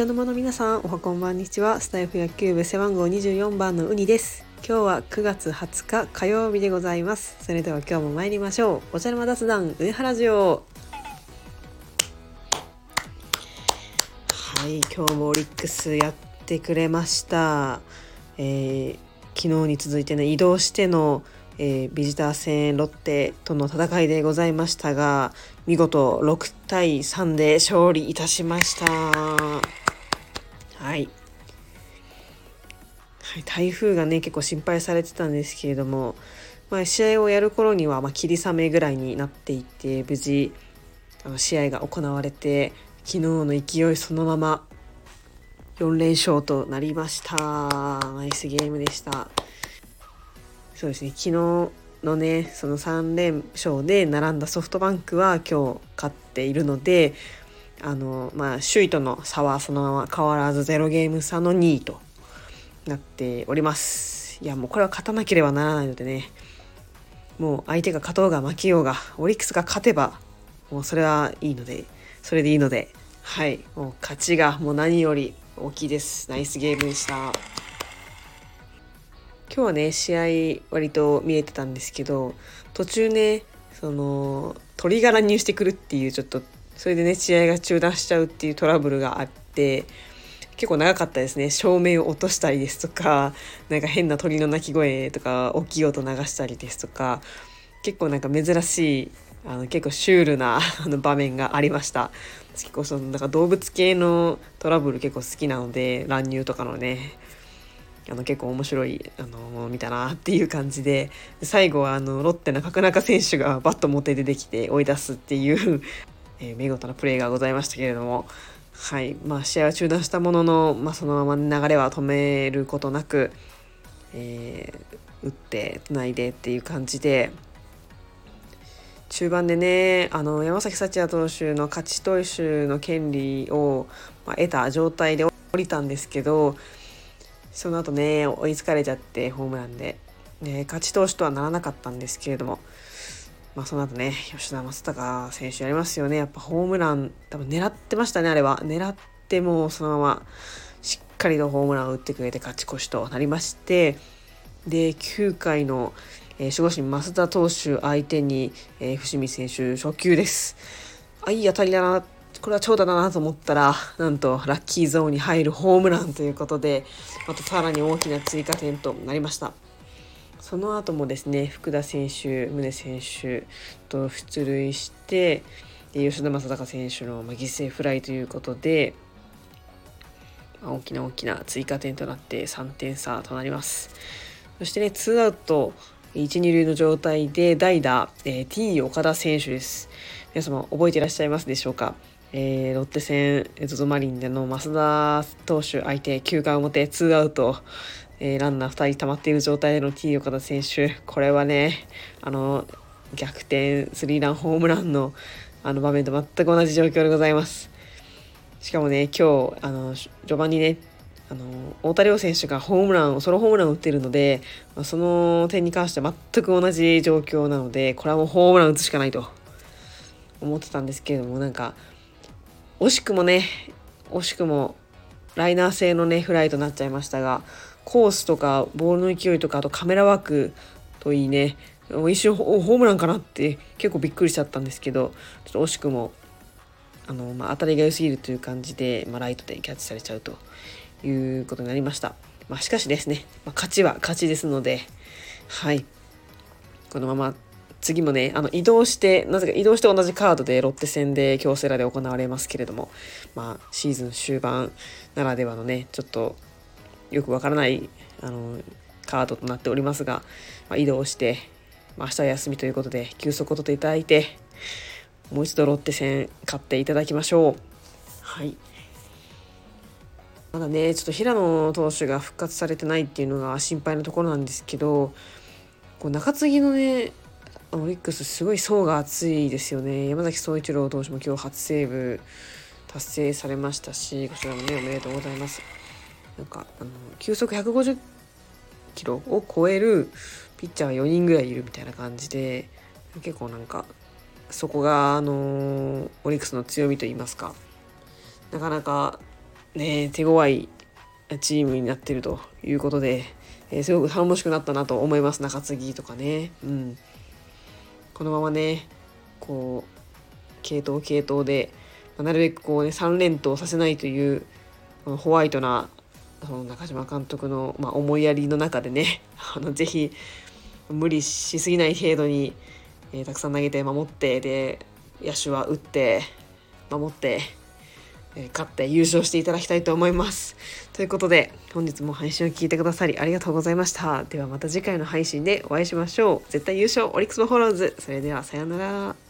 茶の間の皆さん、おはこんばんにちは。スタイフ野球部背番号24番のうにです。今日は9月20日火曜日でございます。それでは今日も参りましょう。お茶の間雑談上原城。はい、今日もオリックスやってくれました。昨日に続いてね、移動してのビジター戦ロッテとの戦いでございましたが、見事6対3で勝利いたしました。はい、台風がね結構心配されてたんですけれども、試合をやる頃には霧雨ぐらいになっていて、無事試合が行われて、昨日の勢いそのまま4連勝となりました。ナイスゲームでした。そうですね、昨日のねその3連勝で並んだソフトバンクは今日勝っているので、首位との差はそのまま変わらず0ゲーム差の2位となっております。いや、もうこれは勝たなければならないのでね、もう相手が勝とうが負けようがオリックスが勝てばもうそれでいいので、はい、もう勝ちがもう何より大きいです。ナイスゲームでした。今日はね試合割と見えてたんですけど、途中ね鳥が乱入してくるっていう、ちょっとそれでね試合が中断しちゃうっていうトラブルがあって、結構長かったですね。照明を落としたりですとか、なんか変な鳥の鳴き声とか大きい音流したりですとか、結構なんか珍しい結構シュールな場面がありました。結構なんか動物系のトラブル結構好きなので、乱入とかのね結構面白い見たなっていう感じで、最後はロッテの角中選手がバット持って出てきて追い出すっていう見事なプレーがございましたけれども、はい、試合は中断したものの、そのまま流れは止めることなく、打ってつないでっていう感じで、中盤でね山崎幸也投手の勝ち投手の権利を得た状態で降りたんですけど、その後ね追いつかれちゃってホームランで、ね、勝ち投手とはならなかったんですけれども、その後ね吉田正尚選手やりますよね。やっぱホームラン多分狙ってましたね。あれは狙って、もうそのまましっかりとホームランを打ってくれて勝ち越しとなりまして、で9回の守護神増田投手相手に、伏見選手初球です。いい当たりだな、これは長打だなと思ったら、なんとラッキーゾーンに入るホームランということで、またさらに大きな追加点となりました。その後もですね福田選手、宗選手と出塁して、吉田正尚選手の犠牲フライということで、大きな追加点となって3点差となります。そしてね2アウト1、2塁の状態で代打、T 岡田選手です。皆様覚えていらっしゃいますでしょうか。ロッテ戦 ZOZO マリンでの増田投手相手9回表2アウト、ランナー2人溜まっている状態での T 岡田選手、これはね逆転スリーランホームランの場面と全く同じ状況でございます。しかもね今日序盤にね太田亮選手がソロホームランを打っているので、その点に関しては全く同じ状況なので、これはもうホームラン打つしかないと思ってたんですけれども、なんか惜しくもライナー性のねフライとなっちゃいましたが、コースとかボールの勢いとか、あとカメラワークといいね、一瞬ホームランかなって結構びっくりしちゃったんですけど、ちょっと惜しくも当たりが良すぎるという感じで、ライトでキャッチされちゃうということになりました。しかしですね、勝ちは勝ちですので、はい、このまま次もね移動して同じカードでロッテ戦で京セラで行われますけれども、シーズン終盤ならではのねちょっとよくわからないカードとなっておりますが、移動して、明日は休みということで休息を取っていただいて、もう一度ロッテ戦勝っていただきましょう。はい。まだねちょっと平野投手が復活されてないっていうのが心配なところなんですけど、中継ぎのねオリックスすごい層が厚いですよね。山崎颯一郎投手も今日初セーブ達成されましたし、こちらもねおめでとうございます。なんか球速150キロを超えるピッチャーが4人ぐらいいるみたいな感じで、結構なんかそこがオリックスの強みといいますか、なかなか手強いチームになっているということで、すごく頼もしくなったなと思います。中継ぎとかね、このままねこう継投でなるべくこう、ね、3連投させないというホワイトなその中嶋監督の、思いやりの中でねぜひ無理しすぎない程度に、たくさん投げて守ってで野手は打って守って、勝って優勝していただきたいと思います。ということで本日も配信を聞いてくださりありがとうございました。ではまた次回の配信でお会いしましょう。絶対優勝オリックスバファローズ。それではさようなら。